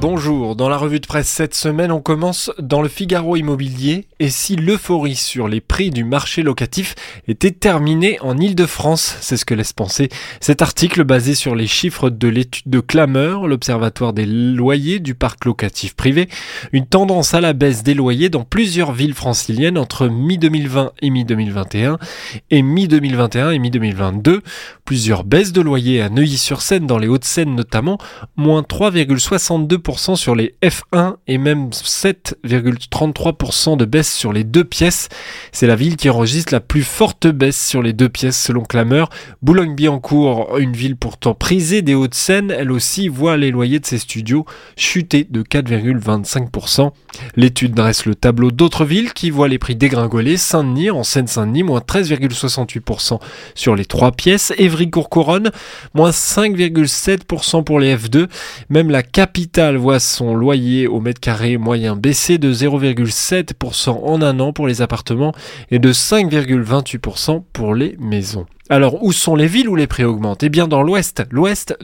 Bonjour, dans la revue de presse cette semaine, on commence dans le Figaro Immobilier. Et si l'euphorie sur les prix du marché locatif était terminée en Île-de-France? C'est ce que laisse penser cet article basé sur les chiffres de l'étude de Clameur, l'observatoire des loyers du parc locatif privé. Une tendance à la baisse des loyers dans plusieurs villes franciliennes entre mi-2020 et mi-2021 et mi-2021 et mi-2022. Plusieurs baisses de loyers à Neuilly-sur-Seine, dans les Hauts-de-Seine notamment, moins 3,62% sur les F1 et même 7,33% de baisse sur les deux pièces. C'est la ville qui enregistre la plus forte baisse sur les deux pièces selon Clameur. Boulogne-Billancourt, une ville pourtant prisée des Hauts-de-Seine, elle aussi voit les loyers de ses studios chuter de 4,25%. L'étude dresse le tableau d'autres villes qui voient les prix dégringoler. Saint-Denis, en Seine-Saint-Denis, moins 13,68% sur les trois pièces. Évry-Courcouronne, moins 5,7% pour les F2. Même la capitale voit son loyer au mètre carré moyen baisser de 0,7% en un an pour les appartements et de 5,28% pour les maisons. Alors, où sont les villes où les prix augmentent ? Eh bien, dans l'ouest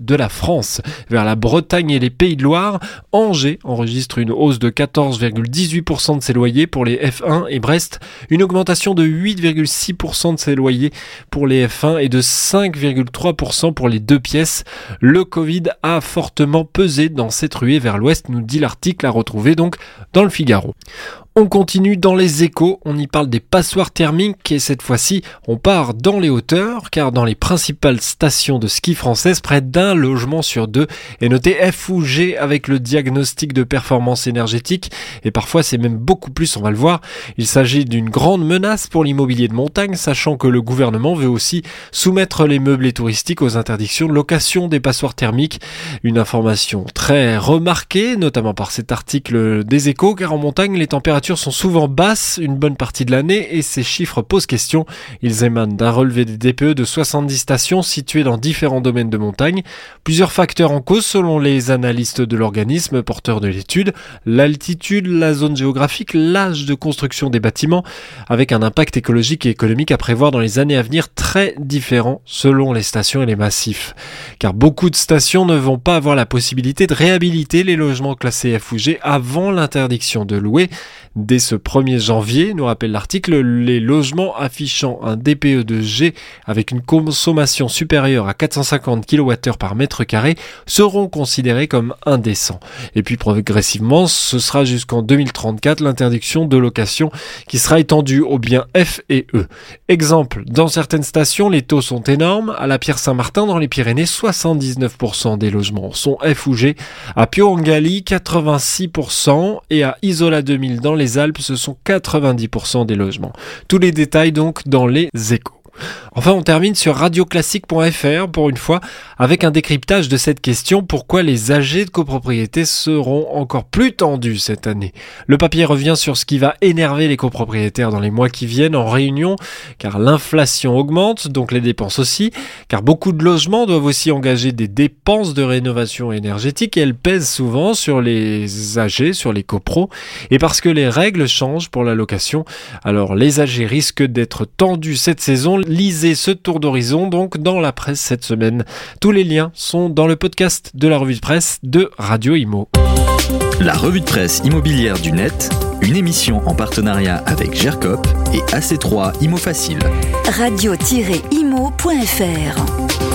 de la France, vers la Bretagne et les Pays-de-Loire. Angers enregistre une hausse de 14,18% de ses loyers pour les F1 et Brest, une augmentation de 8,6% de ses loyers pour les F1 et de 5,3% pour les deux pièces. Le Covid a fortement pesé dans cette ruée vers l'ouest, nous dit l'article, à retrouver donc dans le Figaro. On continue dans les Échos, on y parle des passoires thermiques et cette fois-ci on part dans les hauteurs car dans les principales stations de ski françaises, près d'un logement sur deux est noté F ou G avec le diagnostic de performance énergétique et parfois c'est même beaucoup plus, on va le voir. Il s'agit d'une grande menace pour l'immobilier de montagne, sachant que le gouvernement veut aussi soumettre les meublés touristiques aux interdictions de location des passoires thermiques. Une information très remarquée, notamment par cet article des Échos, car en montagne les températures sont souvent basses une bonne partie de l'année et ces chiffres posent question. Ils émanent d'un relevé des DPE de 70 stations situées dans différents domaines de montagne. Plusieurs facteurs en cause selon les analystes de l'organisme porteur de l'étude. L'altitude, la zone géographique, l'âge de construction des bâtiments, avec un impact écologique et économique à prévoir dans les années à venir très différent selon les stations et les massifs. Car beaucoup de stations ne vont pas avoir la possibilité de réhabiliter les logements classés F ou G avant l'interdiction de louer. Dès ce 1er janvier, nous rappelle l'article, les logements affichant un DPE de G avec une consommation supérieure à 450 kWh par mètre carré seront considérés comme indécents. Et puis progressivement, ce sera jusqu'en 2034 l'interdiction de location qui sera étendue aux biens F et E. Exemple, dans certaines stations, les taux sont énormes. À la Pierre-Saint-Martin, dans les Pyrénées, 79% des logements sont F ou G. À Pio Angali, 86% et à Isola 2000 dans les Alpes, ce sont 90% des logements. Tous les détails donc dans les Échos. Enfin, on termine sur radioclassique.fr pour une fois avec un décryptage de cette question: pourquoi les AG de copropriété seront encore plus tendus cette année ? Le papier revient sur ce qui va énerver les copropriétaires dans les mois qui viennent en réunion, car l'inflation augmente, donc les dépenses aussi, car beaucoup de logements doivent aussi engager des dépenses de rénovation énergétique et elles pèsent souvent sur les AG, sur les copros, et parce que les règles changent pour la location, alors les AG risquent d'être tendus cette saison. Lisez ce tour d'horizon donc dans la presse cette semaine. Tous les liens sont dans le podcast de la revue de presse de Radio Immo. La revue de presse immobilière du Net, une émission en partenariat avec Gercop et AC3 Immo Facile. Radio-Immo.fr.